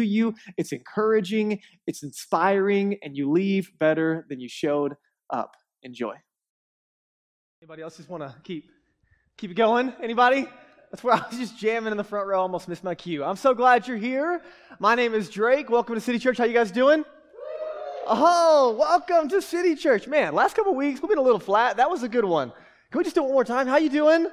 you, it's encouraging, it's inspiring, and you leave better than you showed up. Enjoy. Anybody else just want to keep going? Anybody? That's where I was just jamming in the front row. Almost missed my cue. I'm so glad you're here. My name is Drake. Welcome to City Church. How you guys doing? Oh, welcome to City Church. Man, last couple weeks, we've been a little flat. That was a good one. Can we just do it one more time? How you doing?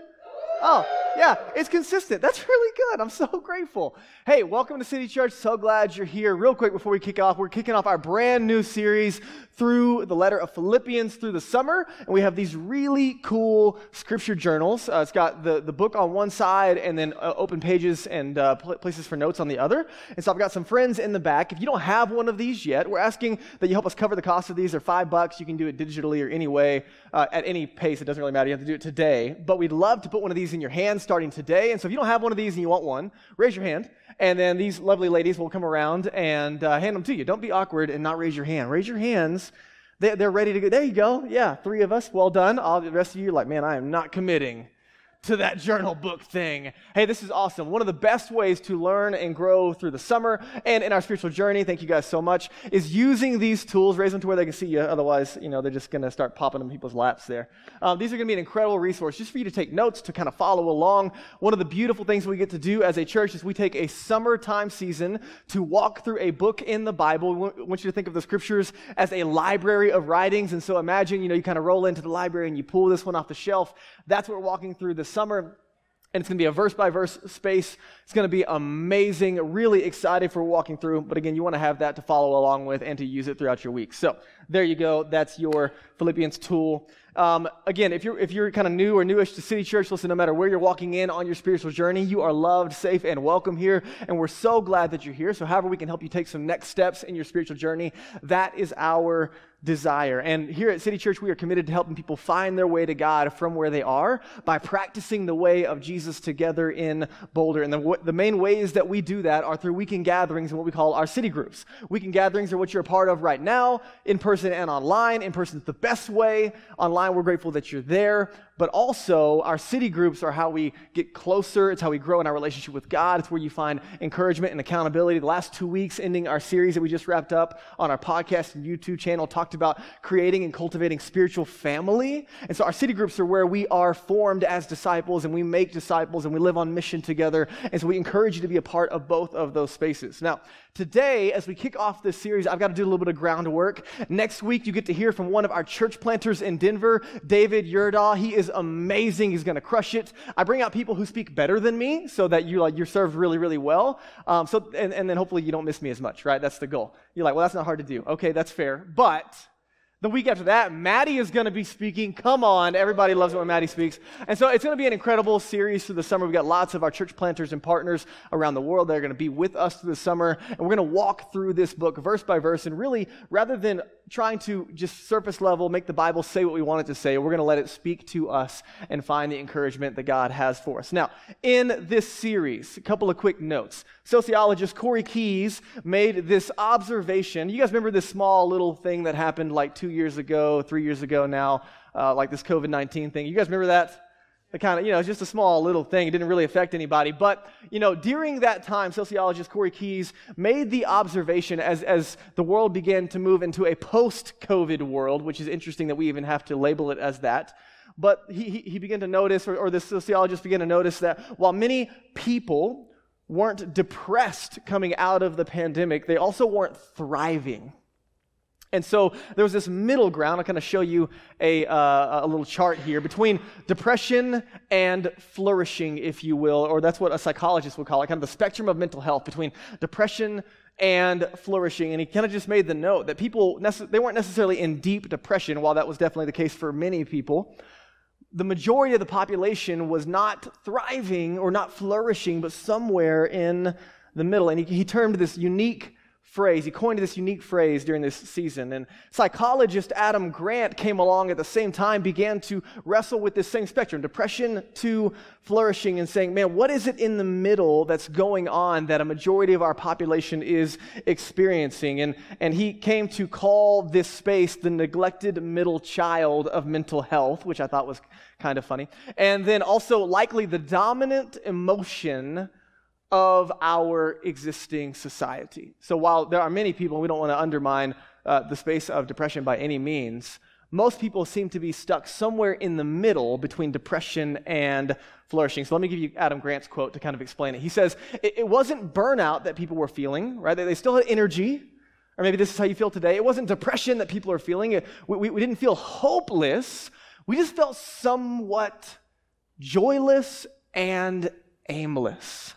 Oh, yeah, it's consistent. That's really good. I'm so grateful. Hey, welcome to City Church. So glad you're here. Real quick before we kick off, we're kicking off our brand new series through the letter of Philippians through the summer, and we have these really cool scripture journals. It's got the book on one side and then open pages and places for notes on the other, and so I've got some friends in the back. If you don't have one of these yet, we're asking that you help us cover the cost of these. They're $5. You can do it digitally or any way, at any pace. It doesn't really matter. You have to do it today, but we'd love to put one of these in your hands starting today. And so if you don't have one of these and you want one, raise your hand, and then these lovely ladies will come around and hand them to you. Don't be awkward and not raise your hand. Raise your hands. They're ready to go. There you go. Yeah, three of us. Well done. All the rest of you are like, man, I am not committing to that journal book thing. Hey, this is awesome. One of the best ways to learn and grow through the summer and in our spiritual journey, thank you guys so much, is using these tools. Raise them to where they can see you. Otherwise, you know, they're just going to start popping in people's laps there. These are going to be an incredible resource just for you to take notes, to kind of follow along. One of the beautiful things we get to do as a church is we take a summertime season to walk through a book in the Bible. We want you to think of the scriptures as a library of writings. And so imagine, you know, you kind of roll into the library and you pull this one off the shelf. That's what we're walking through this summer, and it's going to be a verse-by-verse space. It's going to be amazing. Really excited for walking through, but again, you want to have that to follow along with and to use it throughout your week. So there you go. That's your Philippians tool. Again, if you're kind of new or newish to City Church, listen, no matter where you're walking in on your spiritual journey, you are loved, safe, and welcome here, and we're so glad that you're here. So however we can help you take some next steps in your spiritual journey, that is our desire. And here at City Church, we are committed to helping people find their way to God from where they are by practicing the way of Jesus together in Boulder. And the main ways that we do that are through weekend gatherings and what we call our city groups. Weekend gatherings are what you're a part of right now, in person and online. In person is the best way. Online, we're grateful that you're there, but also our city groups are how we get closer. It's how we grow in our relationship with God. It's where you find encouragement and accountability. The last 2 weeks, ending our series that we just wrapped up on our podcast and YouTube channel, talked about creating and cultivating spiritual family. And so our city groups are where we are formed as disciples, and we make disciples, and we live on mission together. And so we encourage you to be a part of both of those spaces. Now, today, as we kick off this series, I've got to do a little bit of groundwork. Next week, you get to hear from one of our church planters in Denver, David Yerdahl. He is amazing. He's going to crush it. I bring out people who speak better than me so that you're served really, really well. So then hopefully you don't miss me as much, right? That's the goal. You're like, well, that's not hard to do. Okay, that's fair. But the week after that, Maddie is going to be speaking. Come on, everybody loves it when Maddie speaks. And so it's going to be an incredible series through the summer. We've got lots of our church planters and partners around the world that are going to be with us through the summer. And we're going to walk through this book verse by verse. And really, rather than trying to just surface level, make the Bible say what we want it to say, we're going to let it speak to us and find the encouragement that God has for us. Now, in this series, a couple of quick notes. Sociologist Corey Keyes made this observation. You guys remember this small little thing that happened like 3 years ago now, like this COVID-19 thing? You guys remember that? The kind of, you know, it's just a small little thing. It didn't really affect anybody. But, you know, during that time, sociologist Corey Keyes made the observation as the world began to move into a post-COVID world, which is interesting that we even have to label it as that. But he began to notice, or the sociologist began to notice that while many people weren't depressed coming out of the pandemic, they also weren't thriving. And so there was this middle ground. I'll kind of show you a little chart here between depression and flourishing, if you will, or that's what a psychologist would call it, kind of the spectrum of mental health between depression and flourishing. And he kind of just made the note that people, they weren't necessarily in deep depression, while that was definitely the case for many people. The majority of the population was not thriving or not flourishing, but somewhere in the middle. And he termed this unique phrase, he coined this unique phrase during this season. And psychologist Adam Grant came along at the same time, began to wrestle with this same spectrum, depression to flourishing, and saying, man, what is it in the middle that's going on that a majority of our population is experiencing? And he came to call this space the neglected middle child of mental health, which I thought was kind of funny. And then also likely the dominant emotion of our existing society. So while there are many people, we don't want to undermine the space of depression by any means, most people seem to be stuck somewhere in the middle between depression and flourishing. So let me give you Adam Grant's quote to kind of explain it. He says, it wasn't burnout that people were feeling, right? They still had energy, or maybe this is how you feel today. It wasn't depression that people are feeling. We didn't feel hopeless. We just felt somewhat joyless and aimless.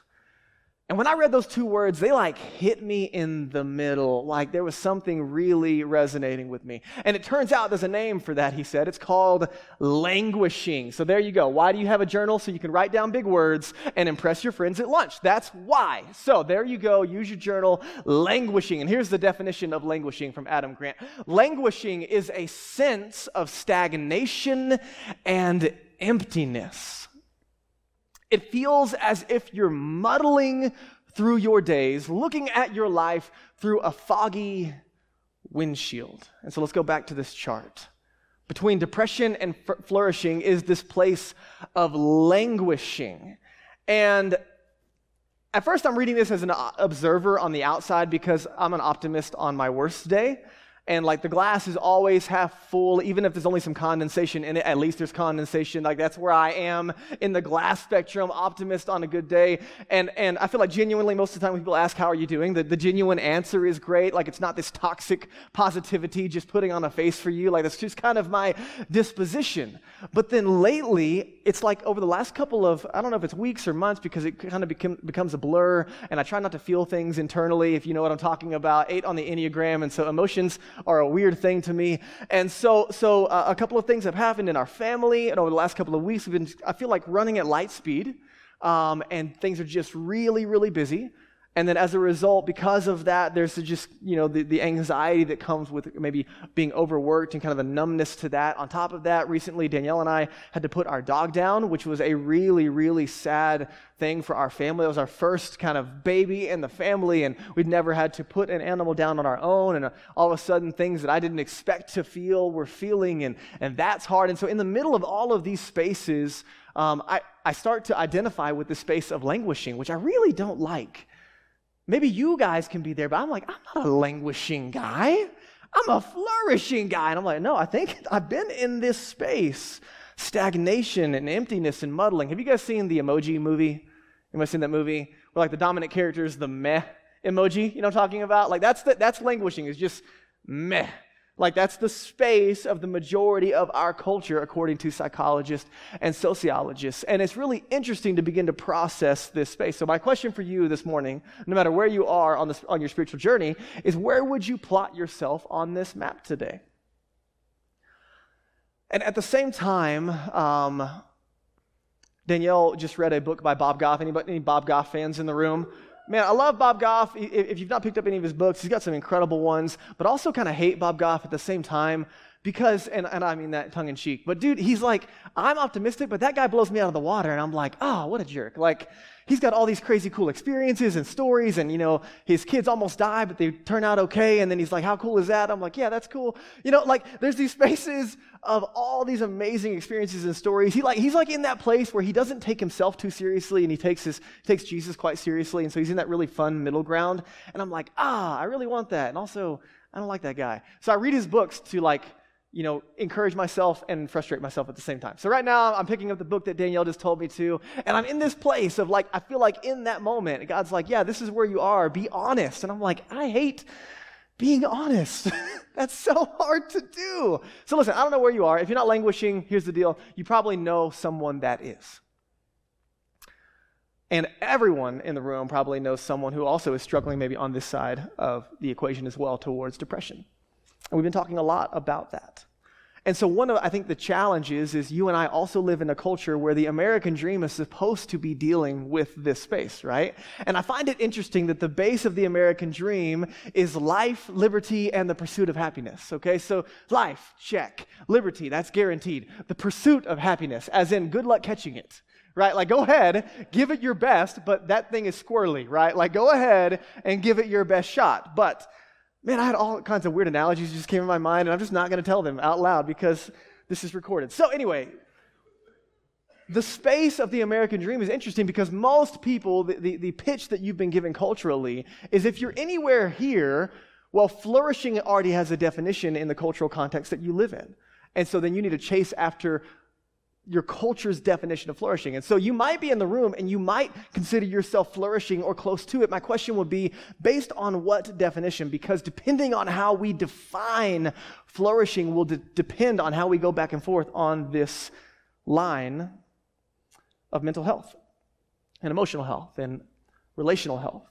And when I read those two words, they like hit me in the middle, like there was something really resonating with me. And it turns out there's a name for that, he said. It's called languishing. So there you go. Why do you have a journal? So you can write down big words and impress your friends at lunch. That's why. So there you go. Use your journal, languishing. And here's the definition of languishing from Adam Grant. Languishing is a sense of stagnation and emptiness. It feels as if you're muddling through your days, looking at your life through a foggy windshield. And so let's go back to this chart. Between depression and flourishing is this place of languishing. And at first I'm reading this as an observer on the outside because I'm an optimist on my worst day. And like the glass is always half full, even if there's only some condensation in it, at least there's condensation. Like that's where I am in the glass spectrum, optimist on a good day. And I feel like genuinely most of the time when people ask, how are you doing? The genuine answer is great. Like it's not this toxic positivity just putting on a face for you. Like that's just kind of my disposition. But then lately, it's like over the last couple of, I don't know if it's weeks or months, because it kind of becomes a blur. And I try not to feel things internally, if you know what I'm talking about. 8 on the Enneagram. And so emotions are a weird thing to me. And so a couple of things have happened in our family, and over the last couple of weeks, I feel like running at light speed, and things are just really, really busy. And then as a result, because of that, there's just, you know, the anxiety that comes with maybe being overworked and kind of a numbness to that. On top of that, recently Danielle and I had to put our dog down, which was a really, really sad thing for our family. It was our first kind of baby in the family, and we'd never had to put an animal down on our own. And all of a sudden, things that I didn't expect to feel were feeling, and that's hard. And so in the middle of all of these spaces, I start to identify with the space of languishing, which I really don't like. Maybe you guys can be there, but I'm like, I'm not a languishing guy. I'm a flourishing guy. And I'm like, no, I think I've been in this space, stagnation and emptiness and muddling. Have you guys seen the Emoji movie? Anybody seen that movie? Where like the dominant character is the meh emoji, you know what I'm talking about? Like that's languishing, it's just meh. Like that's the space of the majority of our culture, according to psychologists and sociologists. And it's really interesting to begin to process this space. So my question for you this morning, no matter where you are on your spiritual journey, is where would you plot yourself on this map today? And at the same time, Danielle just read a book by Bob Goff. Any Bob Goff fans in the room? Man, I love Bob Goff. If you've not picked up any of his books, he's got some incredible ones, but also kind of hate Bob Goff at the same time because, and I mean that tongue-in-cheek, but dude, he's like, I'm optimistic, but that guy blows me out of the water, and I'm like, oh, what a jerk. Like, he's got all these crazy cool experiences and stories, and, you know, his kids almost die, but they turn out okay, and then he's like, how cool is that? I'm like, yeah, that's cool. You know, like, there's these spaces of all these amazing experiences and stories. He's like in that place where he doesn't take himself too seriously, and he takes Jesus quite seriously, and so he's in that really fun middle ground. And I'm like, I really want that, and also I don't like that guy. So I read his books to like, you know, encourage myself and frustrate myself at the same time. So right now I'm picking up the book that Danielle just told me to, and I'm in this place of like, I feel like in that moment, God's like, yeah, this is where you are. Be honest. And I'm like, I hate being honest. That's so hard to do. So listen, I don't know where you are. If you're not languishing, here's the deal. You probably know someone that is. And everyone in the room probably knows someone who also is struggling maybe on this side of the equation as well towards depression. And we've been talking a lot about that. And so one of, I think, the challenges is you and I also live in a culture where the American dream is supposed to be dealing with this space, right? And I find it interesting that the base of the American dream is life, liberty, and the pursuit of happiness, okay? So life, check. Liberty, that's guaranteed. The pursuit of happiness, as in good luck catching it, right? Like, go ahead, give it your best, but that thing is squirrely, right? Like, go ahead and give it your best shot, but... Man, I had all kinds of weird analogies just came in my mind, and I'm just not going to tell them out loud because this is recorded. So anyway, the space of the American dream is interesting because most people, the pitch that you've been given culturally is if you're anywhere here, well, flourishing already has a definition in the cultural context that you live in. And so then you need to chase after your culture's definition of flourishing. And so you might be in the room and you might consider yourself flourishing or close to it. My question would be, based on what definition? Because depending on how we define flourishing will depend on how we go back and forth on this line of mental health and emotional health and relational health.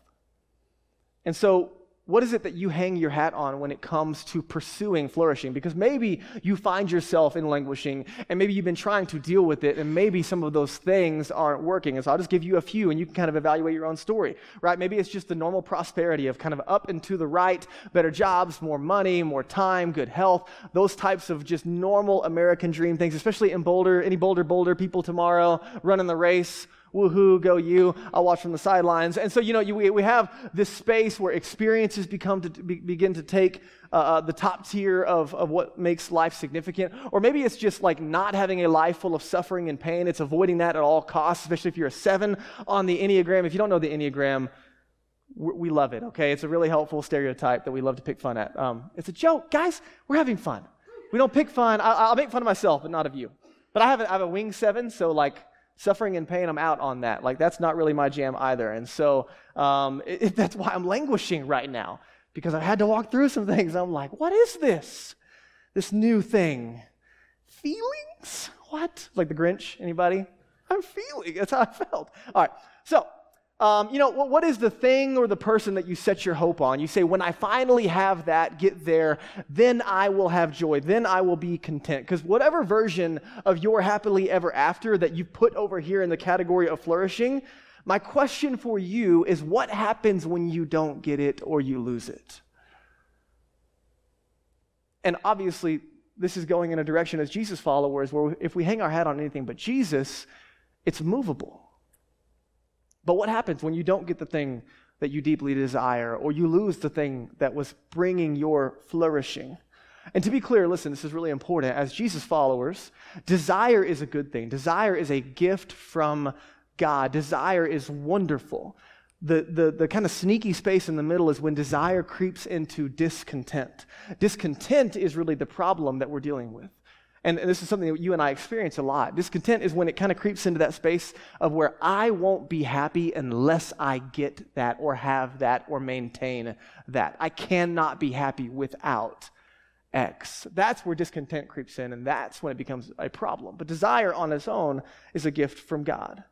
And so what is it that you hang your hat on when it comes to pursuing flourishing? Because maybe you find yourself in languishing, and maybe you've been trying to deal with it, and maybe some of those things aren't working. And so I'll just give you a few, and you can kind of evaluate your own story, right? Maybe it's just the normal prosperity of kind of up and to the right, better jobs, more money, more time, good health, those types of just normal American dream things, especially in Boulder, any Boulder people tomorrow, running the race, woohoo, go you, I'll watch from the sidelines. And so, you know, we have this space where experiences begin to take the top tier of what makes life significant. Or maybe it's just like not having a life full of suffering and pain. It's avoiding that at all costs, especially if you're a 7 on the Enneagram. If you don't know the Enneagram, we love it, okay? It's a really helpful stereotype that we love to pick fun at. It's a joke. Guys, we're having fun. We don't pick fun. I'll make fun of myself, but not of you. But I have a wing 7, so like, suffering and pain, I'm out on that. Like, that's not really my jam either. And so that's why I'm languishing right now, because I've had to walk through some things. I'm like, what is this? This new thing. Feelings? What? Like the Grinch? Anybody? I'm feeling. That's how I felt. All right. So, what is the thing or the person that you set your hope on? You say, when I finally have that, get there, then I will have joy. Then I will be content. Because whatever version of your happily ever after that you put over here in the category of flourishing, my question for you is what happens when you don't get it or you lose it? And obviously, this is going in a direction as Jesus followers where if we hang our hat on anything but Jesus, it's movable. But what happens when you don't get the thing that you deeply desire or you lose the thing that was bringing your flourishing? And to be clear, listen, this is really important. As Jesus followers, desire is a good thing. Desire is a gift from God. Desire is wonderful. The kind of sneaky space in the middle is when desire creeps into discontent. Discontent is really the problem that we're dealing with. And this is something that you and I experience a lot. Discontent is when it kind of creeps into that space of where I won't be happy unless I get that or have that or maintain that. I cannot be happy without X. That's where discontent creeps in, and that's when it becomes a problem. But desire on its own is a gift from God.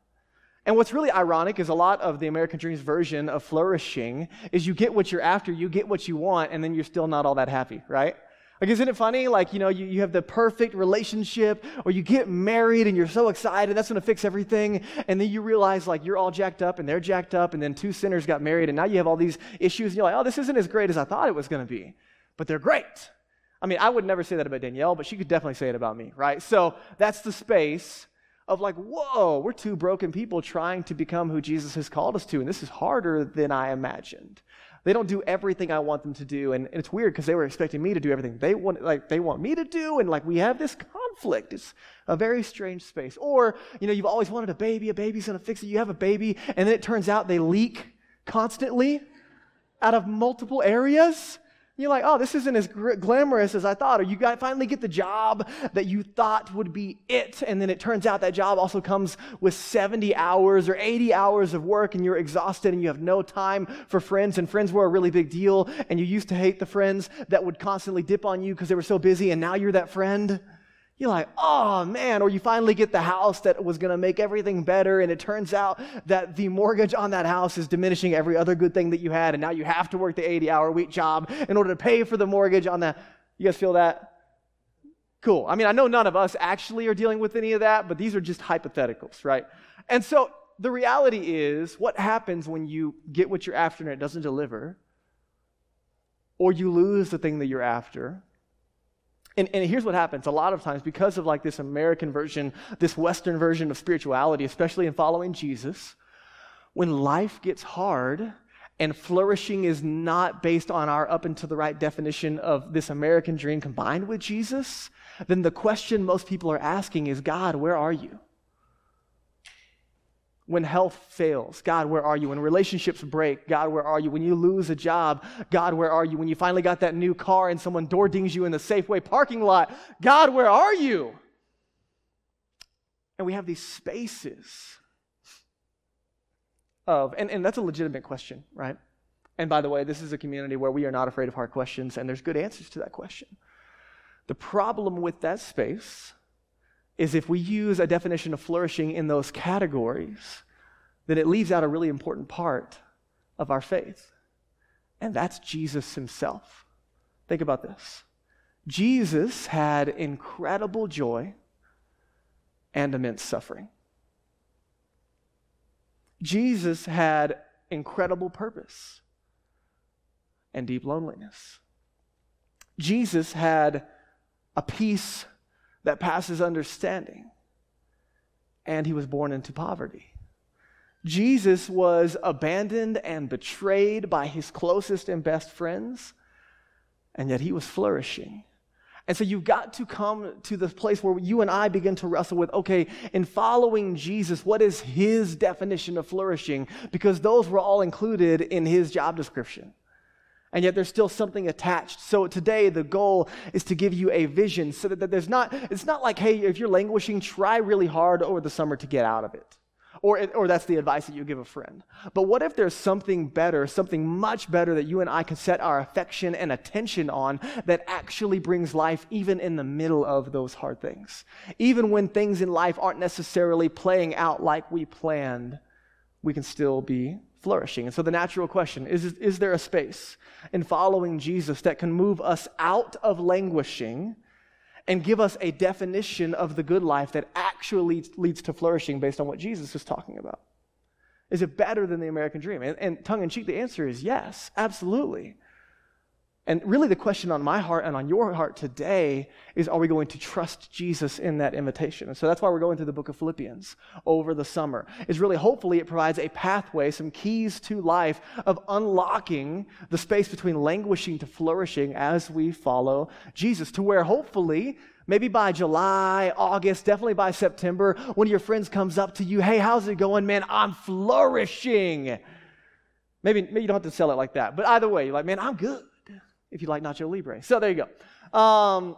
And what's really ironic is a lot of the American Dream's version of flourishing is you get what you're after, you get what you want, and then you're still not all that happy, right? Like, isn't it funny? Like, you know, you have the perfect relationship or you get married and you're so excited. That's going to fix everything. And then you realize, like, you're all jacked up and they're jacked up. And then two sinners got married and now you have all these issues. And you're like, oh, this isn't as great as I thought it was going to be. But they're great. I mean, I would never say that about Danielle, but she could definitely say it about me, right? So that's the space of like, whoa, we're two broken people trying to become who Jesus has called us to. And this is harder than I imagined. They don't do everything I want them to do, and it's weird because they were expecting me to do everything they want me to do, and like we have this conflict. It's a very strange space. Or, you know, you've always wanted a baby. A baby's going to fix it. You have a baby, and then it turns out they leak constantly out of multiple areas. You're like, oh, this isn't as glamorous as I thought. Or you finally get the job that you thought would be it, and then it turns out that job also comes with 70 hours or 80 hours of work, and you're exhausted, and you have no time for friends, and friends were a really big deal, and you used to hate the friends that would constantly dip on you because they were so busy, and now you're that friend. You're like, oh, man. Or you finally get the house that was going to make everything better, and it turns out that the mortgage on that house is diminishing every other good thing that you had, and now you have to work the 80-hour-a-week job in order to pay for the mortgage on that. You guys feel that? Cool. I mean, I know none of us actually are dealing with any of that, but these are just hypotheticals, right? And so the reality is, what happens when you get what you're after and it doesn't deliver, or you lose the thing that you're after? And here's what happens a lot of times because of like this American version, this Western version of spirituality, especially in following Jesus, when life gets hard and flourishing is not based on our up and to the right definition of this American dream combined with Jesus, then the question most people are asking is, God, where are you? When health fails, God, where are you? When relationships break, God, where are you? When you lose a job, God, where are you? When you finally got that new car and someone door dings you in the Safeway parking lot, God, where are you? And we have these spaces of, and that's a legitimate question, right? And by the way, this is a community where we are not afraid of hard questions, and there's good answers to that question. The problem with that space is if we use a definition of flourishing in those categories, then it leaves out a really important part of our faith, and that's Jesus himself. Think about this. Jesus had incredible joy and immense suffering. Jesus had incredible purpose and deep loneliness. Jesus had a peace that passes understanding, and he was born into poverty. Jesus was abandoned and betrayed by his closest and best friends, and yet he was flourishing. And so you've got to come to the place where you and I begin to wrestle with, okay, in following Jesus, what is his definition of flourishing? Because those were all included in his job description. And yet there's still something attached. So today the goal is to give you a vision so that there's not, it's not like, hey, if you're languishing, try really hard over the summer to get out of it. Or that's the advice that you give a friend. But what if there's something better, something much better that you and I can set our affection and attention on that actually brings life even in the middle of those hard things? Even when things in life aren't necessarily playing out like we planned, we can still be flourishing. And so the natural question is there a space in following Jesus that can move us out of languishing and give us a definition of the good life that actually leads to flourishing based on what Jesus is talking about? Is it better than the American dream? And tongue-in-cheek, the answer is yes, absolutely. And really the question on my heart and on your heart today is, are we going to trust Jesus in that invitation? And so that's why we're going through the book of Philippians over the summer. It's really, hopefully, it provides a pathway, some keys to life of unlocking the space between languishing to flourishing as we follow Jesus, to where hopefully, maybe by July, August, definitely by September, one of your friends comes up to you, hey, how's it going, man? I'm flourishing. Maybe you don't have to sell it like that, but either way, you're like, man, I'm good. If you like Nacho Libre. So there you go.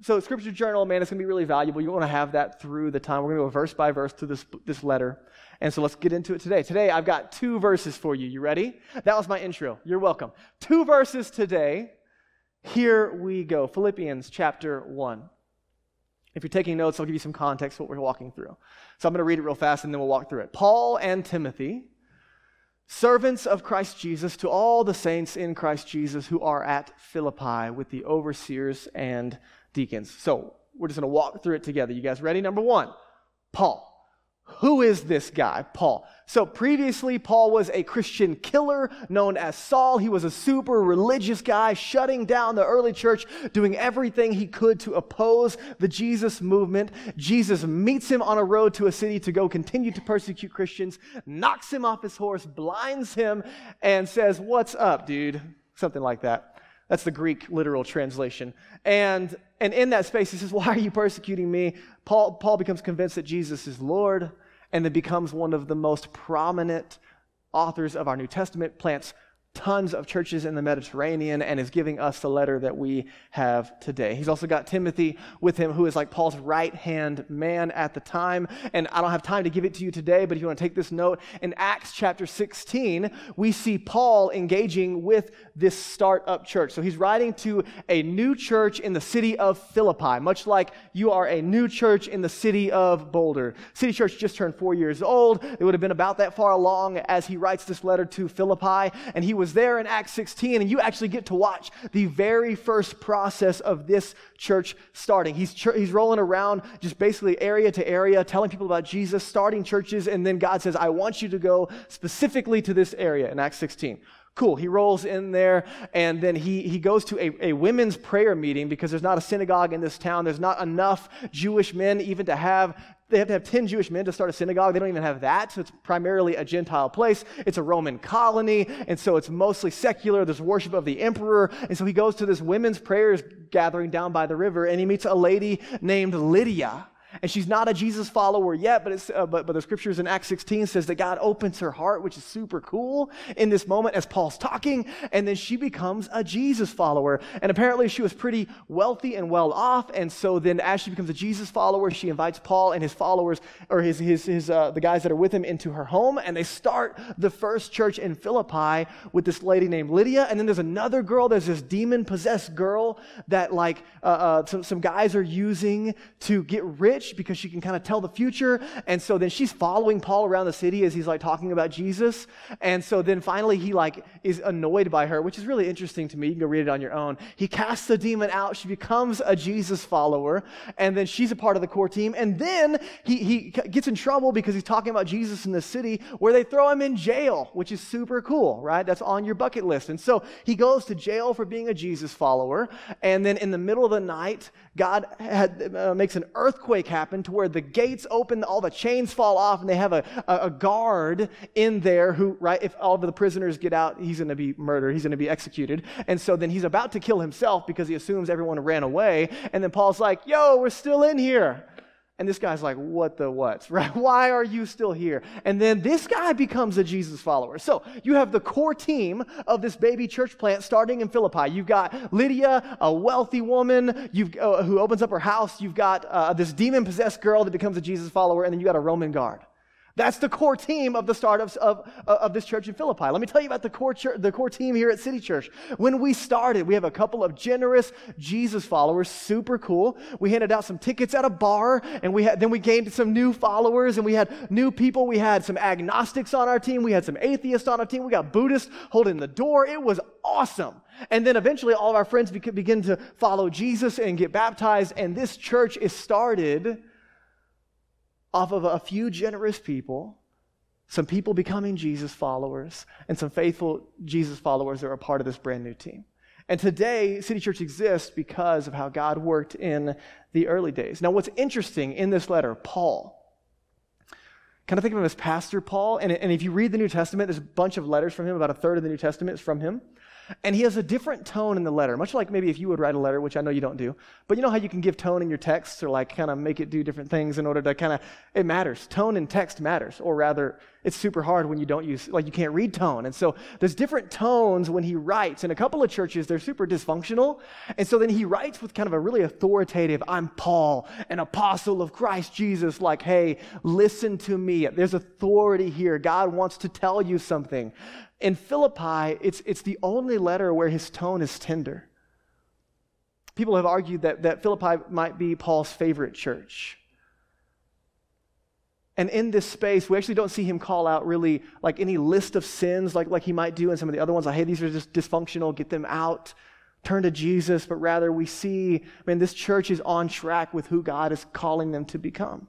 So Scripture Journal, man, it's going to be really valuable. You want to have that through the time. We're going to go verse by verse through this letter. And so let's get into it today. Today, I've got 2 verses for you. You ready? That was my intro. You're welcome. 2 verses today. Here we go. Philippians chapter 1. If you're taking notes, I'll give you some context what we're walking through. So I'm going to read it real fast, and then we'll walk through it. Paul and Timothy, servants of Christ Jesus, to all the saints in Christ Jesus who are at Philippi with the overseers and deacons. So we're just going to walk through it together. You guys ready? Number 1, Paul. Who is this guy, Paul? So previously, Paul was a Christian killer known as Saul. He was a super religious guy, shutting down the early church, doing everything he could to oppose the Jesus movement. Jesus meets him on a road to a city to go continue to persecute Christians, knocks him off his horse, blinds him, and says, "What's up, dude?" Something like that. That's the Greek literal translation. And in that space, he says, why are you persecuting me? Paul becomes convinced that Jesus is Lord, and then becomes one of the most prominent authors of our New Testament, plants tons of churches in the Mediterranean, and is giving us the letter that we have today. He's also got Timothy with him, who is like Paul's right-hand man at the time. And I don't have time to give it to you today, but if you want to take this note, in Acts chapter 16, we see Paul engaging with this startup church. So he's writing to a new church in the city of Philippi, much like you are a new church in the city of Boulder. City Church just turned 4 years old. It would have been about that far along as he writes this letter to Philippi, and he was there in Acts 16, and you actually get to watch the very first process of this church starting. He's rolling around just basically area to area, telling people about Jesus, starting churches, and then God says, I want you to go specifically to this area in Acts 16. Cool. He rolls in there, and then he goes to a women's prayer meeting because there's not a synagogue in this town. There's not enough Jewish men even to have. They have to have 10 Jewish men to start a synagogue. They don't even have that, so it's primarily a Gentile place. It's a Roman colony, and so it's mostly secular. There's worship of the emperor, and so he goes to this women's prayers gathering down by the river, and he meets a lady named Lydia. And she's not a Jesus follower yet, but it's but the scriptures in Acts 16 says that God opens her heart, which is super cool in this moment as Paul's talking, and then she becomes a Jesus follower. And apparently she was pretty wealthy and well off, and so then as she becomes a Jesus follower, she invites Paul and his followers, or the guys that are with him, into her home, and they start the first church in Philippi with this lady named Lydia. And then there's another girl, there's this demon-possessed girl that some guys are using to get rich, because she can kind of tell the future. And so then she's following Paul around the city as he's talking about Jesus. And so then finally he is annoyed by her, which is really interesting to me. You can go read it on your own. He casts the demon out. She becomes a Jesus follower. And then she's a part of the core team. And then he gets in trouble because he's talking about Jesus in the city, where they throw him in jail, which is super cool, right? That's on your bucket list. And so he goes to jail for being a Jesus follower. And then in the middle of the night, God makes an earthquake happen to where the gates open, all the chains fall off, and they have a guard in there who, right, if all of the prisoners get out, he's going to be murdered. He's going to be executed. And so then he's about to kill himself because he assumes everyone ran away. And then Paul's like, yo, we're still in here. And this guy's like, what the what's, right? Why are you still here? And then this guy becomes a Jesus follower. So you have the core team of this baby church plant starting in Philippi. You've got Lydia, a wealthy woman who opens up her house. You've got this demon-possessed girl that becomes a Jesus follower, and then you got a Roman guard. That's the core team of the start of this church in Philippi. Let me tell you about the core team here at City Church. When we started, we have a couple of generous Jesus followers, super cool. We handed out some tickets at a bar, and then we gained some new followers, and we had new people. We had some agnostics on our team. We had some atheists on our team. We got Buddhists holding the door. It was awesome. And then eventually all of our friends begin to follow Jesus and get baptized, and this church is started off of a few generous people, some people becoming Jesus followers, and some faithful Jesus followers that are a part of this brand new team. And today, City Church exists because of how God worked in the early days. Now, what's interesting in this letter, Paul, kind of think of him as Pastor Paul, and if you read the New Testament, there's a bunch of letters from him, about a third of the New Testament is from him. And he has a different tone in the letter, much like maybe if you would write a letter, which I know you don't do, but you know how you can give tone in your texts or kind of make it do different things in order to it matters. Tone in text matters, or rather, it's super hard when you don't use, you can't read tone. And so there's different tones when he writes. In a couple of churches, they're super dysfunctional. And so then he writes with kind of a really authoritative, I'm Paul, an apostle of Christ Jesus, hey, listen to me. There's authority here. God wants to tell you something. In Philippi, it's the only letter where his tone is tender. People have argued that Philippi might be Paul's favorite church. And in this space, we actually don't see him call out really any list of sins like he might do in some of the other ones. Hey, these are just dysfunctional, get them out, turn to Jesus. But rather we see, this church is on track with who God is calling them to become.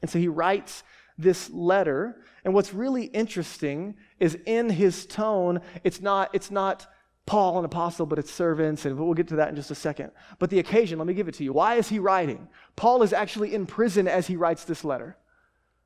And so he writes this letter, and what's really interesting is in his tone, it's not Paul, an apostle, but it's servants, and we'll get to that in just a second. But the occasion, let me give it to you. Why is he writing? Paul is actually in prison as he writes this letter.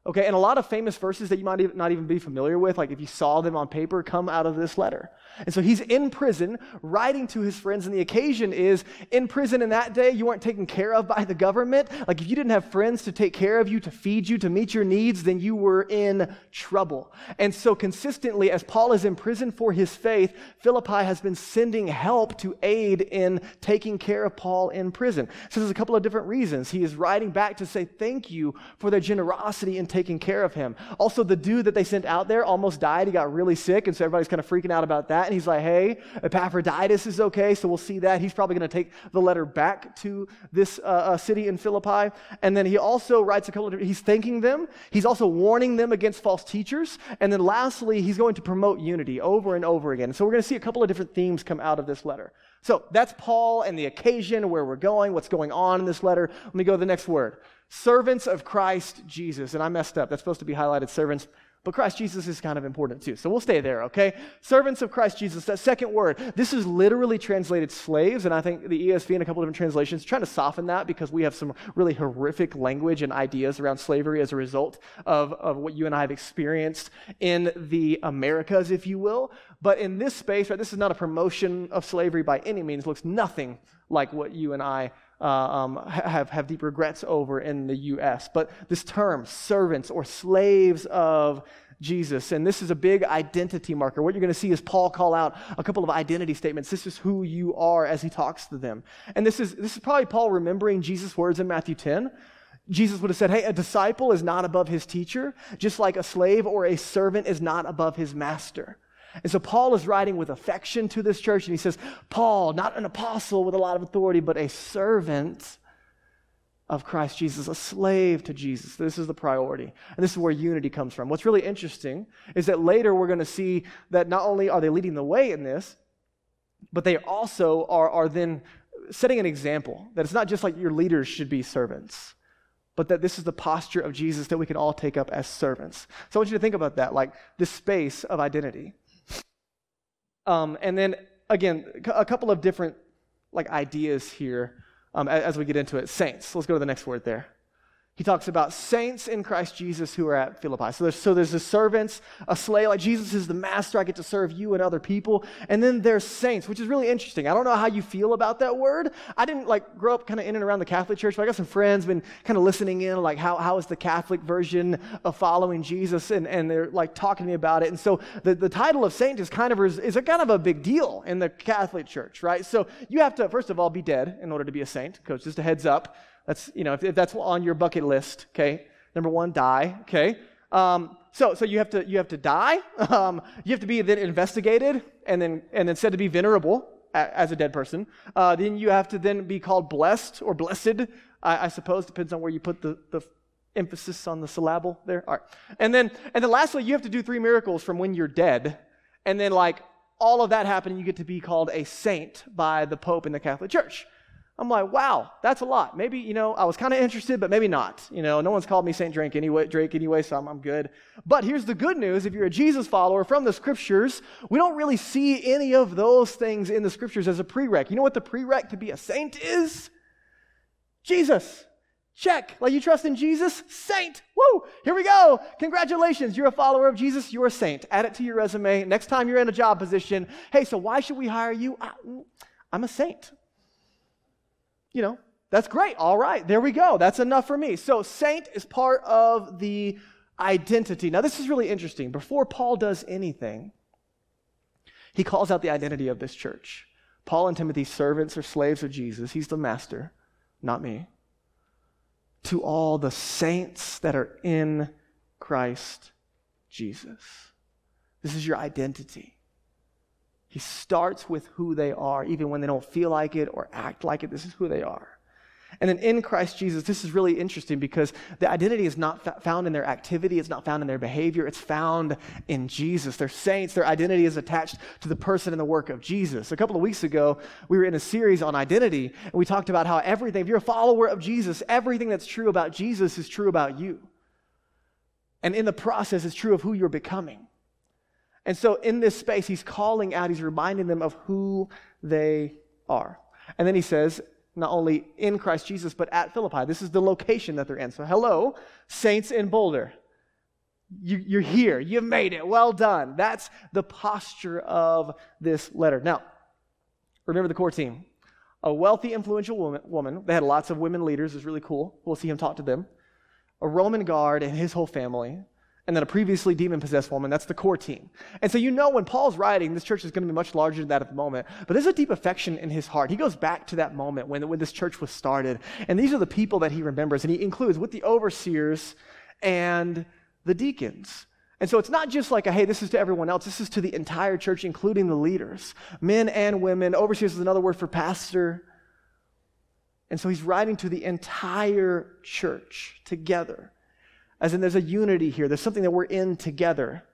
Okay, and a lot of famous verses that you might not even be familiar with, if you saw them on paper, come out of this letter. And so he's in prison writing to his friends, and the occasion is in prison in that day, you weren't taken care of by the government. If you didn't have friends to take care of you, to feed you, to meet your needs, then you were in trouble. And so consistently, as Paul is in prison for his faith, Philippi has been sending help to aid in taking care of Paul in prison. So there's a couple of different reasons. He is writing back to say thank you for their generosity and taking care of him. Also, the dude that they sent out there almost died. He got really sick, and so everybody's kind of freaking out about that. And he's like, hey, Epaphroditus is okay, so we'll see that. He's probably going to take the letter back to this city in Philippi. And then he also writes a couple of, he's thanking them. He's also warning them against false teachers. And then lastly, he's going to promote unity over and over again. So we're going to see a couple of different themes come out of this letter. So that's Paul and the occasion, where we're going, what's going on in this letter. Let me go to the next word. Servants of Christ Jesus. And I messed up. That's supposed to be highlighted servants, but Christ Jesus is kind of important too. So we'll stay there, okay? Servants of Christ Jesus. That second word, this is literally translated slaves. And I think the ESV and a couple of different translations trying to soften that, because we have some really horrific language and ideas around slavery as a result of what you and I have experienced in the Americas, if you will. But in this space, right, this is not a promotion of slavery by any means. It looks nothing like what you and I have deep regrets over in the U.S. But this term, servants or slaves of Jesus, and this is a big identity marker. What you're going to see is Paul call out a couple of identity statements. This is who you are as he talks to them. And this is probably Paul remembering Jesus' words in Matthew 10. Jesus would have said, hey, a disciple is not above his teacher, just like a slave or a servant is not above his master. And so Paul is writing with affection to this church, and he says, Paul, not an apostle with a lot of authority, but a servant of Christ Jesus, a slave to Jesus. This is the priority, and this is where unity comes from. What's really interesting is that later we're going to see that not only are they leading the way in this, but they also are then setting an example, that it's not just like your leaders should be servants, but that this is the posture of Jesus that we can all take up as servants. So I want you to think about that, like this space of identity. And then, again, a couple of different like ideas here as we get into it. Saints. Let's go to the next word there. He talks about saints in Christ Jesus who are at Philippi. So there's the servants, a slave. Like Jesus is the master. I get to serve you and other people. And then there's saints, which is really interesting. I don't know how you feel about that word. I didn't like grow up kind of in and around the Catholic Church, but I got some friends been kind of listening in, like how is the Catholic version of following Jesus, and they're like talking to me about it. And so the title of saint is kind of a big deal in the Catholic Church, right? So you have to first of all be dead in order to be a saint. Coach, just a heads up. That's, you know, if that's on your bucket list, okay, number one, die, okay? So you have to die. You have to be then investigated and then said to be venerable as a dead person. Then you have to then be called blessed or blessed, I suppose, depends on where you put the emphasis on the syllable there. All right. And then lastly, you have to do 3 miracles from when you're dead. And then like all of that happened, you get to be called a saint by the Pope in the Catholic Church. I'm like, wow, that's a lot. Maybe, you know, I was kind of interested, but maybe not. You know, no one's called me Saint Drake anyway, so I'm good. But here's the good news. If you're a Jesus follower from the Scriptures, we don't really see any of those things in the Scriptures as a prereq. You know what the prereq to be a saint is? Jesus. Check. Like, you trust in Jesus? Saint. Woo! Here we go. Congratulations. You're a follower of Jesus. You're a saint. Add it to your resume. Next time you're in a job position, hey, so why should we hire you? I'm a saint. You know, that's great. All right, there we go. That's enough for me. So saint is part of the identity. Now, this is really interesting. Before Paul does anything, he calls out the identity of this church. Paul and Timothy, servants or slaves of Jesus. He's the master, not me. To all the saints that are in Christ Jesus. This is your identity. He starts with who they are, even when they don't feel like it or act like it. This is who they are. And then in Christ Jesus, this is really interesting because the identity is not found in their activity. It's not found in their behavior. It's found in Jesus. They're saints. Their identity is attached to the person and the work of Jesus. A couple of weeks ago, we were in a series on identity, and we talked about how everything, if you're a follower of Jesus, everything that's true about Jesus is true about you. And in the process, it's true of who you're becoming. And so in this space, he's calling out, he's reminding them of who they are. And then he says, not only in Christ Jesus, but at Philippi. This is the location that they're in. So hello, saints in Boulder. You're here. You've made it. Well done. That's the posture of this letter. Now, remember the core team. A wealthy, influential woman. They had lots of women leaders. It's really cool. We'll see him talk to them. A Roman guard and his whole family. And then a previously demon-possessed woman. That's the core team. And so you know when Paul's writing, this church is going to be much larger than that at the moment. But there's a deep affection in his heart. He goes back to that moment when this church was started. And these are the people that he remembers. And he includes with the overseers and the deacons. And so it's not just like, hey, this is to everyone else. This is to the entire church, including the leaders, men and women. Overseers is another word for pastor. And so he's writing to the entire church together. As in, there's a unity here. There's something that we're in together.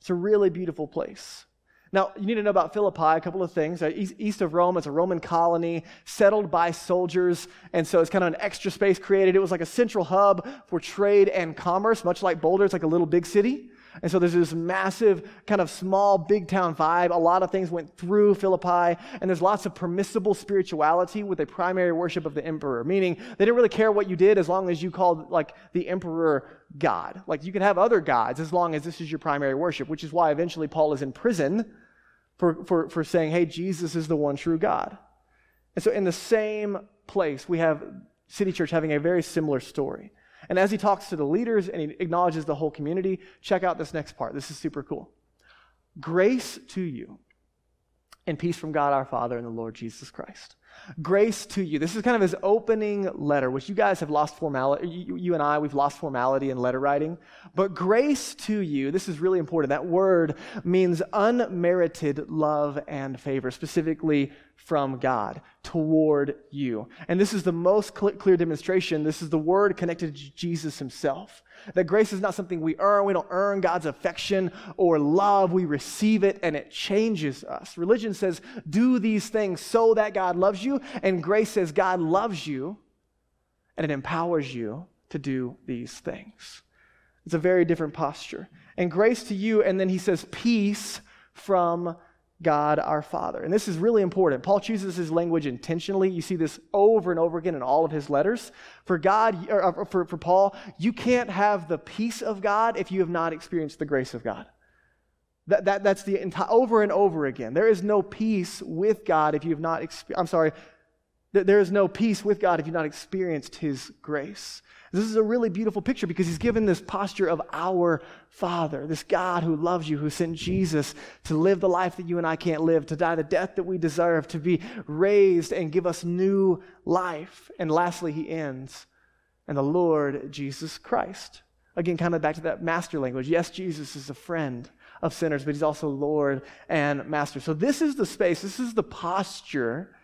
It's a really beautiful place. Now, you need to know about Philippi, a couple of things. East of Rome, it's a Roman colony settled by soldiers, and so it's kind of an extra space created. It was like a central hub for trade and commerce, much like Boulder. It's like a little big city. And so there's this massive kind of small big town vibe. A lot of things went through Philippi, and there's lots of permissible spirituality with a primary worship of the emperor, meaning they didn't really care what you did as long as you called like the emperor God. Like you could have other gods as long as this is your primary worship, which is why eventually Paul is in prison for saying, hey, Jesus is the one true God. And so in the same place, we have City Church having a very similar story. And as he talks to the leaders and he acknowledges the whole community, check out this next part. This is super cool. Grace to you and peace from God our Father and the Lord Jesus Christ. Grace to you. This is kind of his opening letter, which you guys have lost formality. You and I, we've lost formality in letter writing. But grace to you, this is really important. That word means unmerited love and favor, specifically from God toward you. And this is the most clear demonstration. This is the word connected to Jesus himself. That grace is not something we earn. We don't earn God's affection or love. We receive it, and it changes us. Religion says, do these things so that God loves you. And grace says, God loves you, and it empowers you to do these things. It's a very different posture. And grace to you, and then he says, peace from God our Father. And this is really important. Paul chooses his language intentionally. You see this over and over again in all of his letters. For God, or for Paul, you can't have the peace of God if you have not experienced the grace of God. That's the entire, over and over again. There is no peace with God if you have not there is no peace with God if you've not experienced his grace. This is a really beautiful picture because he's given this posture of our Father, this God who loves you, who sent Jesus to live the life that you and I can't live, to die the death that we deserve, to be raised and give us new life. And lastly, he ends, and the Lord Jesus Christ. Again, kind of back to that master language. Yes, Jesus is a friend of sinners, but he's also Lord and master. So this is the space, this is the posture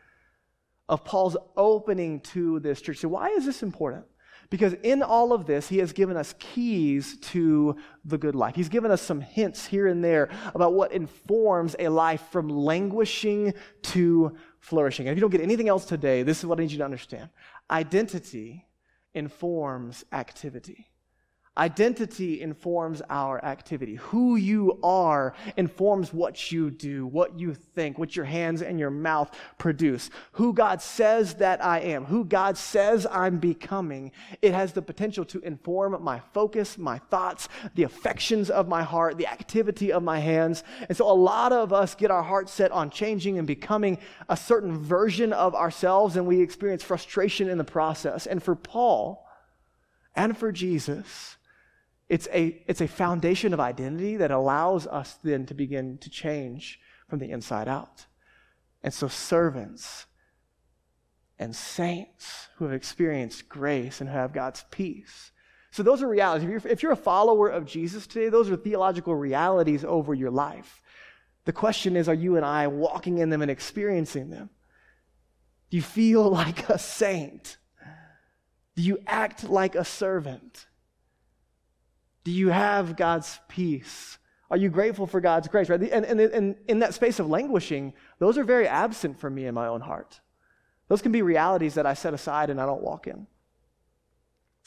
of Paul's opening to this church. So why is this important? Because in all of this, he has given us keys to the good life. He's given us some hints here and there about what informs a life from languishing to flourishing. And if you don't get anything else today, this is what I need you to understand. Identity informs activity. Identity informs our activity. Who you are informs what you do, what you think, what your hands and your mouth produce. Who God says that I am, who God says I'm becoming, it has the potential to inform my focus, my thoughts, the affections of my heart, the activity of my hands. And so a lot of us get our hearts set on changing and becoming a certain version of ourselves, and we experience frustration in the process. And for Paul and for Jesus, it's a foundation of identity that allows us then to begin to change from the inside out. And so servants and saints who have experienced grace and who have God's peace. So those are realities. If you're a follower of Jesus today, those are theological realities over your life. The question is, are you and I walking in them and experiencing them? Do you feel like a saint? Do you act like a servant? Do you have God's peace? Are you grateful for God's grace? Right? And in that space of languishing, those are very absent from me in my own heart. Those can be realities that I set aside and I don't walk in.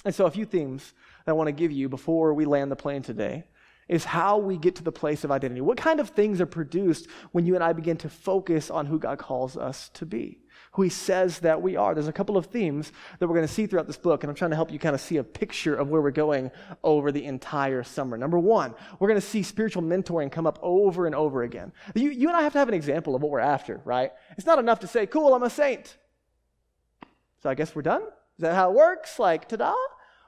And so a few themes that I want to give you before we land the plane today is how we get to the place of identity. What kind of things are produced when you and I begin to focus on who God calls us to be, who he says that we are? There's a couple of themes that we're going to see throughout this book, and I'm trying to help you kind of see a picture of where we're going over the entire summer. Number one, we're going to see spiritual mentoring come up over and over again. You and I have to have an example of what we're after, right? It's not enough to say, cool, I'm a saint. So I guess we're done? Is that how it works? Like, ta-da?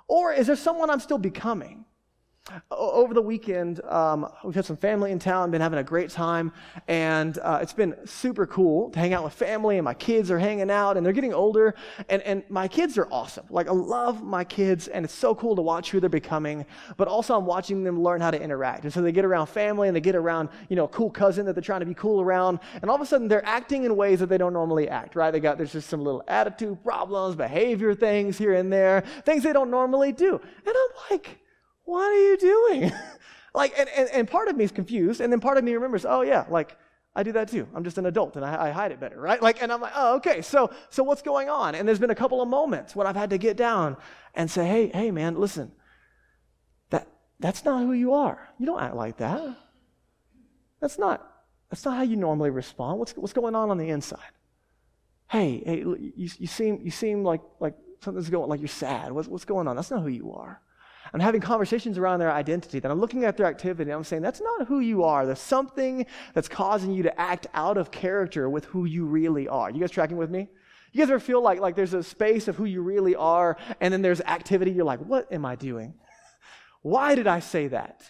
Or is there someone I'm still becoming? Over the weekend, we've had some family in town, been having a great time, and it's been super cool to hang out with family, and my kids are hanging out, and they're getting older, and my kids are awesome. Like, I love my kids, and it's so cool to watch who they're becoming, but also I'm watching them learn how to interact, and so they get around family, and they get around, you know, a cool cousin that they're trying to be cool around, and all of a sudden, they're acting in ways that they don't normally act, right? There's just some little attitude problems, behavior things here and there, things they don't normally do, and I'm like, what are you doing? and part of me is confused, and then part of me remembers, oh yeah, like I do that too. I'm just an adult and I hide it better, right? Like, and I'm like, oh, okay, so what's going on? And there's been a couple of moments when I've had to get down and say, hey man, listen, that's not who you are. You don't act like that. That's not how you normally respond. What's going on the inside? Hey, you seem like something's going, like you're sad. What's going on? That's not who you are. I'm having conversations around their identity. Then I'm looking at their activity, and I'm saying, that's not who you are. There's something that's causing you to act out of character with who you really are. You guys tracking with me? You guys ever feel like there's a space of who you really are, and then there's activity, you're like, what am I doing? Why did I say that?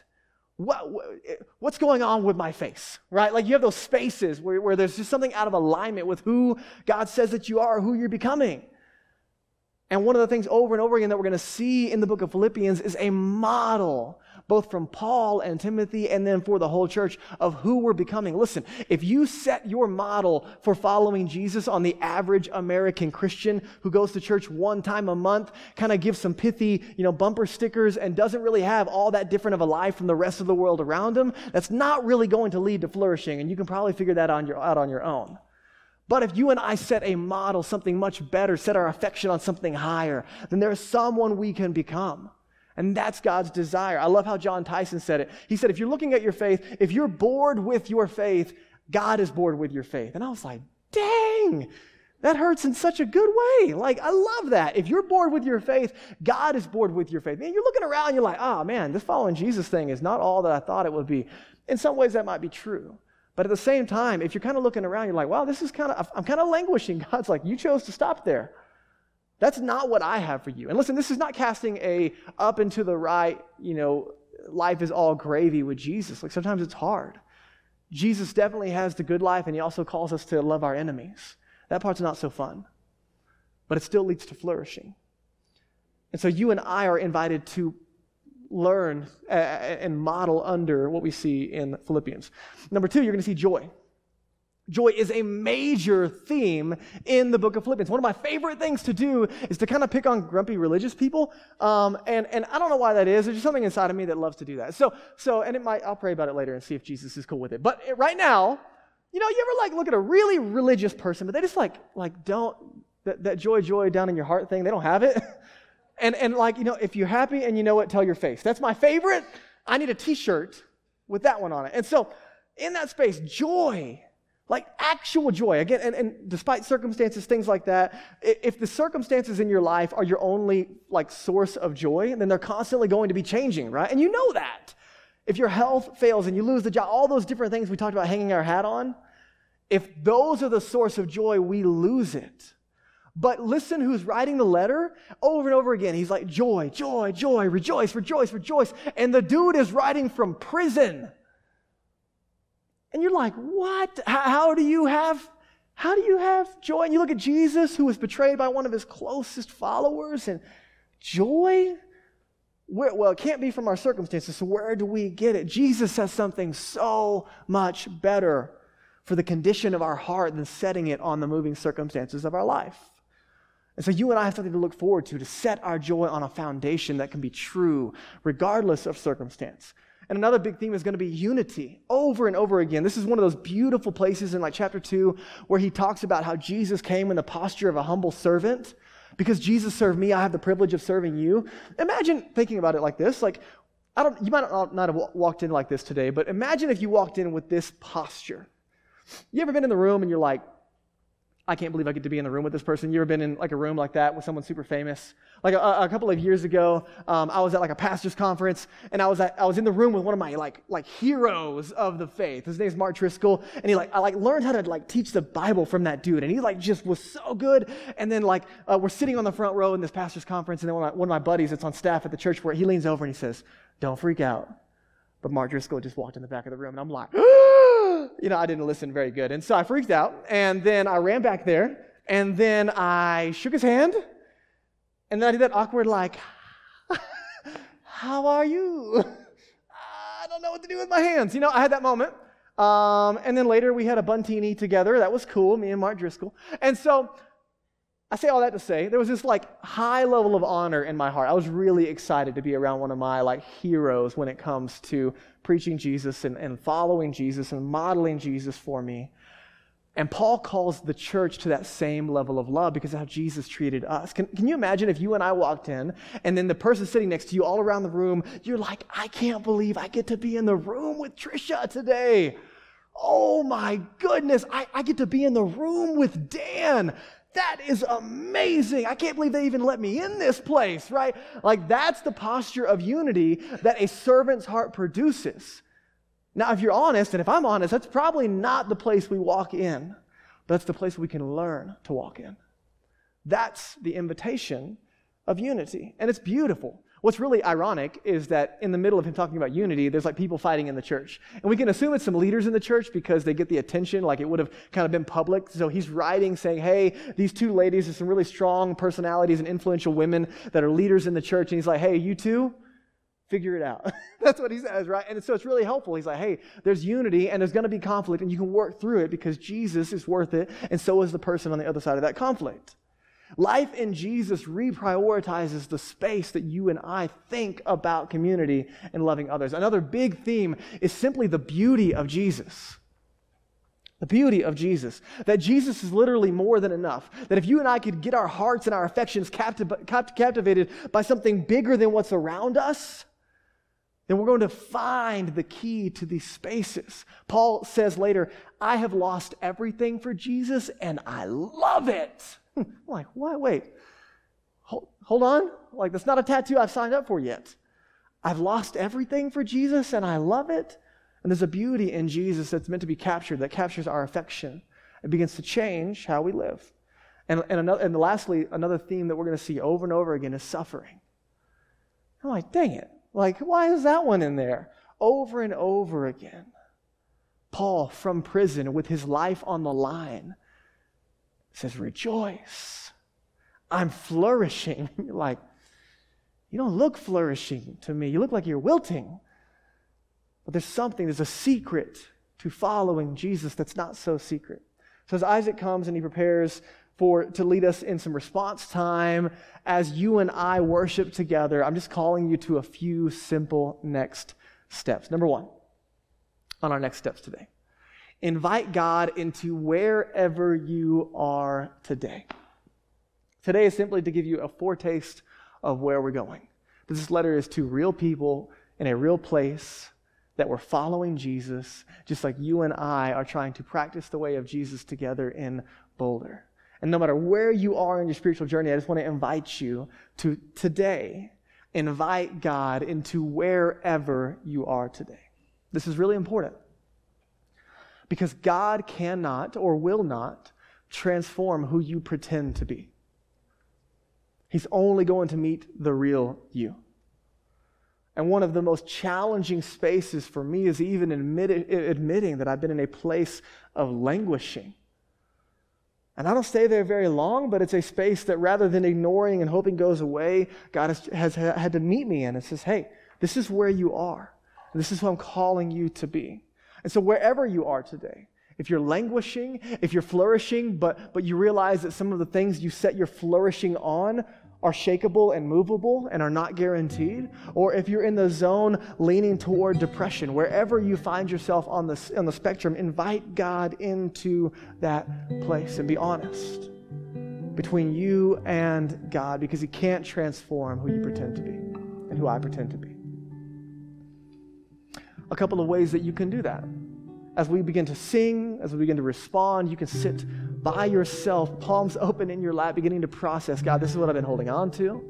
What's going on with my face, right? Like you have those spaces where there's just something out of alignment with who God says that you are, who you're becoming. And one of the things over and over again that we're going to see in the book of Philippians is a model, both from Paul and Timothy and then for the whole church, of who we're becoming. Listen, if you set your model for following Jesus on the average American Christian who goes to church one time a month, kind of gives some pithy, bumper stickers and doesn't really have all that different of a life from the rest of the world around him, that's not really going to lead to flourishing, and you can probably figure that out on your own. But if you and I set a model, something much better, set our affection on something higher, then there is someone we can become. And that's God's desire. I love how John Tyson said it. He said, if you're looking at your faith, if you're bored with your faith, God is bored with your faith. And I was like, dang, that hurts in such a good way. Like, I love that. If you're bored with your faith, God is bored with your faith. Man, you're looking around, you're like, oh man, this following Jesus thing is not all that I thought it would be. In some ways, that might be true. But at the same time, if you're kind of looking around, you're like, wow, I'm kind of languishing. God's like, you chose to stop there. That's not what I have for you. And listen, this is not casting a up and to the right, life is all gravy with Jesus. Like sometimes it's hard. Jesus definitely has the good life, and he also calls us to love our enemies. That part's not so fun, but it still leads to flourishing. And so you and I are invited to learn and model under what we see in Philippians. Number 2, you're going to see joy. Joy is a major theme in the book of Philippians. One of my favorite things to do is to kind of pick on grumpy religious people, and I don't know why that is. There's just something inside of me that loves to do that. I'll pray about it later and see if Jesus is cool with it. But right now, you ever look at a really religious person, but they just don't that joy down in your heart thing. They don't have it. And if you're happy and you know it, tell your face. That's my favorite. I need a t-shirt with that one on it. And so in that space, joy, like actual joy. Again, and despite circumstances, things like that, if the circumstances in your life are your only source of joy, then they're constantly going to be changing, right? And you know that. If your health fails and you lose the job, all those different things we talked about hanging our hat on, if those are the source of joy, we lose it. But listen who's writing the letter over and over again. He's like, joy, joy, joy, rejoice, rejoice, rejoice. And the dude is writing from prison. And you're like, what? How do you have joy? And you look at Jesus, who was betrayed by one of his closest followers, and joy? Well, it can't be from our circumstances, so where do we get it? Jesus says something so much better for the condition of our heart than setting it on the moving circumstances of our life. And so you and I have something to look forward to set our joy on a foundation that can be true regardless of circumstance. And another big theme is going to be unity over and over again. This is one of those beautiful places in chapter 2 where he talks about how Jesus came in the posture of a humble servant. Because Jesus served me, I have the privilege of serving you. Imagine thinking about it like this. You might not have walked in like this today, but imagine if you walked in with this posture. You ever been in the room and you're like, I can't believe I get to be in the room with this person. You ever been in like a room like that with someone super famous? Like a couple of years ago, I was at like a pastor's conference, and I was in the room with one of my like heroes of the faith. His name's Mark Driscoll, and I learned how to teach the Bible from that dude, and he just was so good. And then we're sitting on the front row in this pastor's conference, and then one of my buddies that's on staff at the church where he leans over and he says, "Don't freak out, but Mark Driscoll just walked in the back of the room," and I'm like, I didn't listen very good. And so I freaked out, and then I ran back there, and then I shook his hand, and then I did that awkward, how are you? I don't know what to do with my hands. I had that moment. And then later we had a buntini together. That was cool, me and Mark Driscoll. And so I say all that to say there was this high level of honor in my heart. I was really excited to be around one of my heroes when it comes to preaching Jesus and following Jesus and modeling Jesus for me. And Paul calls the church to that same level of love because of how Jesus treated us. Can you imagine if you and I walked in and then the person sitting next to you all around the room, you're like, I can't believe I get to be in the room with Trisha today. Oh my goodness, I get to be in the room with Dan. That is amazing. I can't believe they even let me in this place, right? That's the posture of unity that a servant's heart produces. Now, if you're honest, and if I'm honest, that's probably not the place we walk in, but that's the place we can learn to walk in. That's the invitation of unity, and it's beautiful. What's really ironic is that in the middle of him talking about unity, there's people fighting in the church. And we can assume it's some leaders in the church because they get the attention, it would have kind of been public. So he's writing saying, hey, these two ladies are some really strong personalities and influential women that are leaders in the church. And he's like, hey, you two, figure it out. That's what he says, right? And so it's really helpful. He's like, hey, there's unity and there's going to be conflict and you can work through it because Jesus is worth it. And so is the person on the other side of that conflict. Life in Jesus reprioritizes the space that you and I think about community and loving others. Another big theme is simply the beauty of Jesus. The beauty of Jesus. That Jesus is literally more than enough. That if you and I could get our hearts and our affections captivated by something bigger than what's around us, then we're going to find the key to these spaces. Paul says later, I have lost everything for Jesus and I love it. I'm like, what? Wait, hold on. That's not a tattoo I've signed up for yet. I've lost everything for Jesus and I love it. And there's a beauty in Jesus that's meant to be captured, that captures our affection. It begins to change how we live. And lastly, another theme that we're going to see over and over again is suffering. I'm like, dang it. Why is that one in there? Over and over again. Paul, from prison, with his life on the line, says, rejoice. I'm flourishing. You're like, you don't look flourishing to me. You look like you're wilting. But there's a secret to following Jesus that's not so secret. So as Isaac comes and he prepares to lead us in some response time, as you and I worship together, I'm just calling you to a few simple next steps. Number one, on our next steps today, invite God into wherever you are today. Today is simply to give you a foretaste of where we're going. This letter is to real people in a real place that we're following Jesus, just like you and I are trying to practice the way of Jesus together in Boulder. And no matter where you are in your spiritual journey, I just want to invite you to today, invite God into wherever you are today. This is really important. Because God cannot or will not transform who you pretend to be. He's only going to meet the real you. And one of the most challenging spaces for me is even admitting that I've been in a place of languishing. And I don't stay there very long, but it's a space that rather than ignoring and hoping goes away, God has had to meet me in and says, hey, this is where you are. This is who I'm calling you to be. And so wherever you are today, if you're languishing, if you're flourishing, but you realize that some of the things you set your flourishing on are shakeable and movable and are not guaranteed, or if you're in the zone leaning toward depression, wherever you find yourself on the spectrum, invite God into that place and be honest between you and God, because He can't transform who you pretend to be and who I pretend to be. A couple of ways that you can do that. As we begin to sing, as we begin to respond, you can sit by yourself, palms open in your lap, beginning to process, God, this is what I've been holding on to.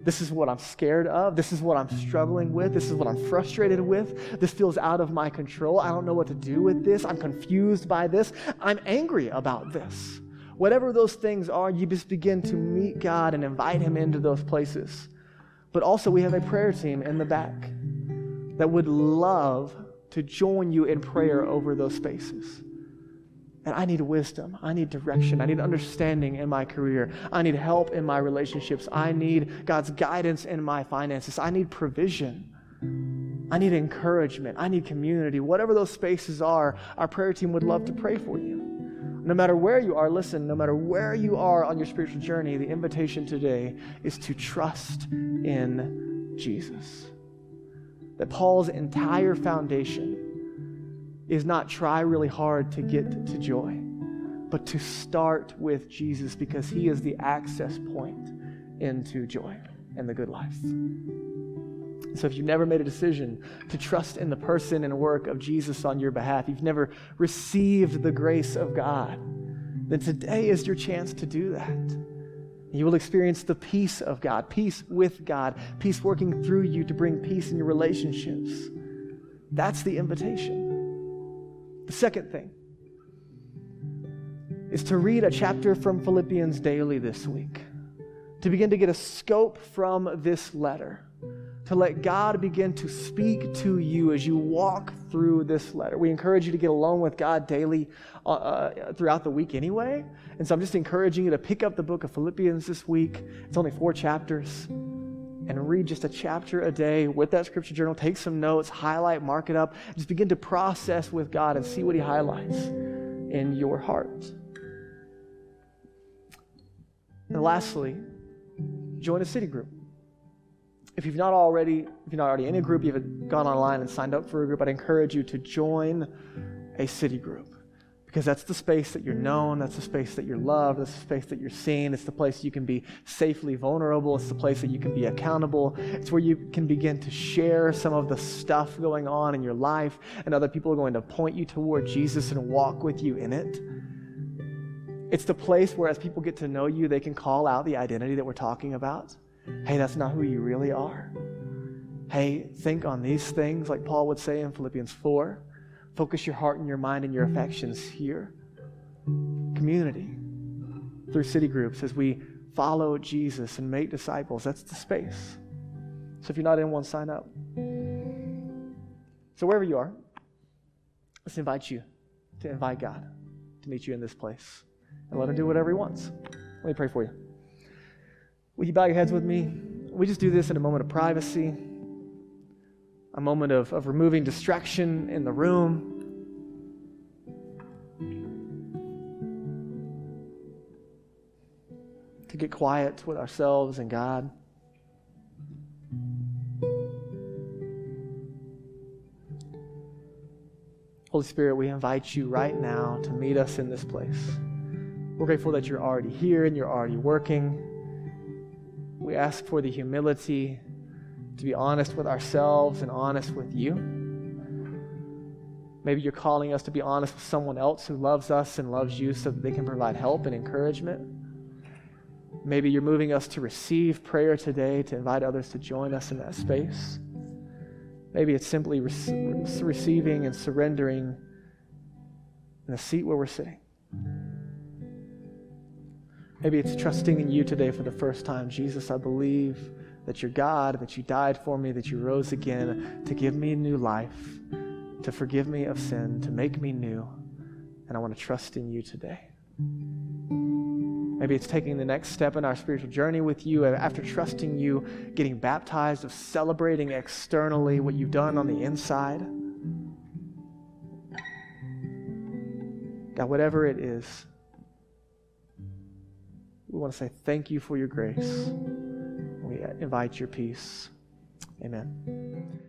This is what I'm scared of. This is what I'm struggling with. This is what I'm frustrated with. This feels out of my control. I don't know what to do with this. I'm confused by this. I'm angry about this. Whatever those things are, you just begin to meet God and invite him into those places. But also we have a prayer team in the back that would love to join you in prayer over those spaces. And I need wisdom. I need direction. I need understanding in my career. I need help in my relationships. I need God's guidance in my finances. I need provision. I need encouragement. I need community. Whatever those spaces are, our prayer team would love to pray for you. No matter where you are, listen, no matter where you are on your spiritual journey, the invitation today is to trust in Jesus. That Paul's entire foundation is not try really hard to get to joy, but to start with Jesus, because he is the access point into joy and the good life. So if you've never made a decision to trust in the person and work of Jesus on your behalf, you've never received the grace of God, then today is your chance to do that. You will experience the peace of God, peace with God, peace working through you to bring peace in your relationships. That's the invitation. The second thing is to read a chapter from Philippians daily this week, to begin to get a scope from this letter, to let God begin to speak to you as you walk through this letter. We encourage you to get alone with God daily throughout the week anyway, and so I'm just encouraging you to pick up the book of Philippians this week. It's only 4 chapters. And read just a chapter a day with that scripture journal. Take some notes, highlight, mark it up. Just begin to process with God and see what he highlights in your heart. And lastly, join a city group. If you're not already in a group, you haven't gone online and signed up for a group, I'd encourage you to join a city group. Because that's the space that you're known, that's the space that you're loved, that's the space that you're seen, it's the place you can be safely vulnerable, it's the place that you can be accountable, it's where you can begin to share some of the stuff going on in your life, and other people are going to point you toward Jesus and walk with you in it. It's the place where as people get to know you, they can call out the identity that we're talking about. Hey, that's not who you really are. Hey, think on these things, like Paul would say in Philippians 4. Focus your heart and your mind and your affections here. Community through city groups as we follow Jesus and make disciples. That's the space. So if you're not in one, sign up. So wherever you are, let's invite you to invite God to meet you in this place and let him do whatever he wants. Let me pray for you. Will you bow your heads with me? We just do this in a moment of privacy. A moment of removing distraction in the room. To get quiet with ourselves and God. Holy Spirit, we invite you right now to meet us in this place. We're grateful that you're already here and you're already working. We ask for the humility to be honest with ourselves and honest with you. Maybe you're calling us to be honest with someone else who loves us and loves you so that they can provide help and encouragement. Maybe you're moving us to receive prayer today, to invite others to join us in that space. Maybe it's simply receiving and surrendering in the seat where we're sitting. Maybe it's trusting in you today for the first time. Jesus, I believe that you're God, that you died for me, that you rose again to give me new life, to forgive me of sin, to make me new, and I want to trust in you today. Maybe it's taking the next step in our spiritual journey with you after trusting you, getting baptized, of celebrating externally what you've done on the inside. God, whatever it is, we want to say thank you for your grace. Invite your peace. Amen.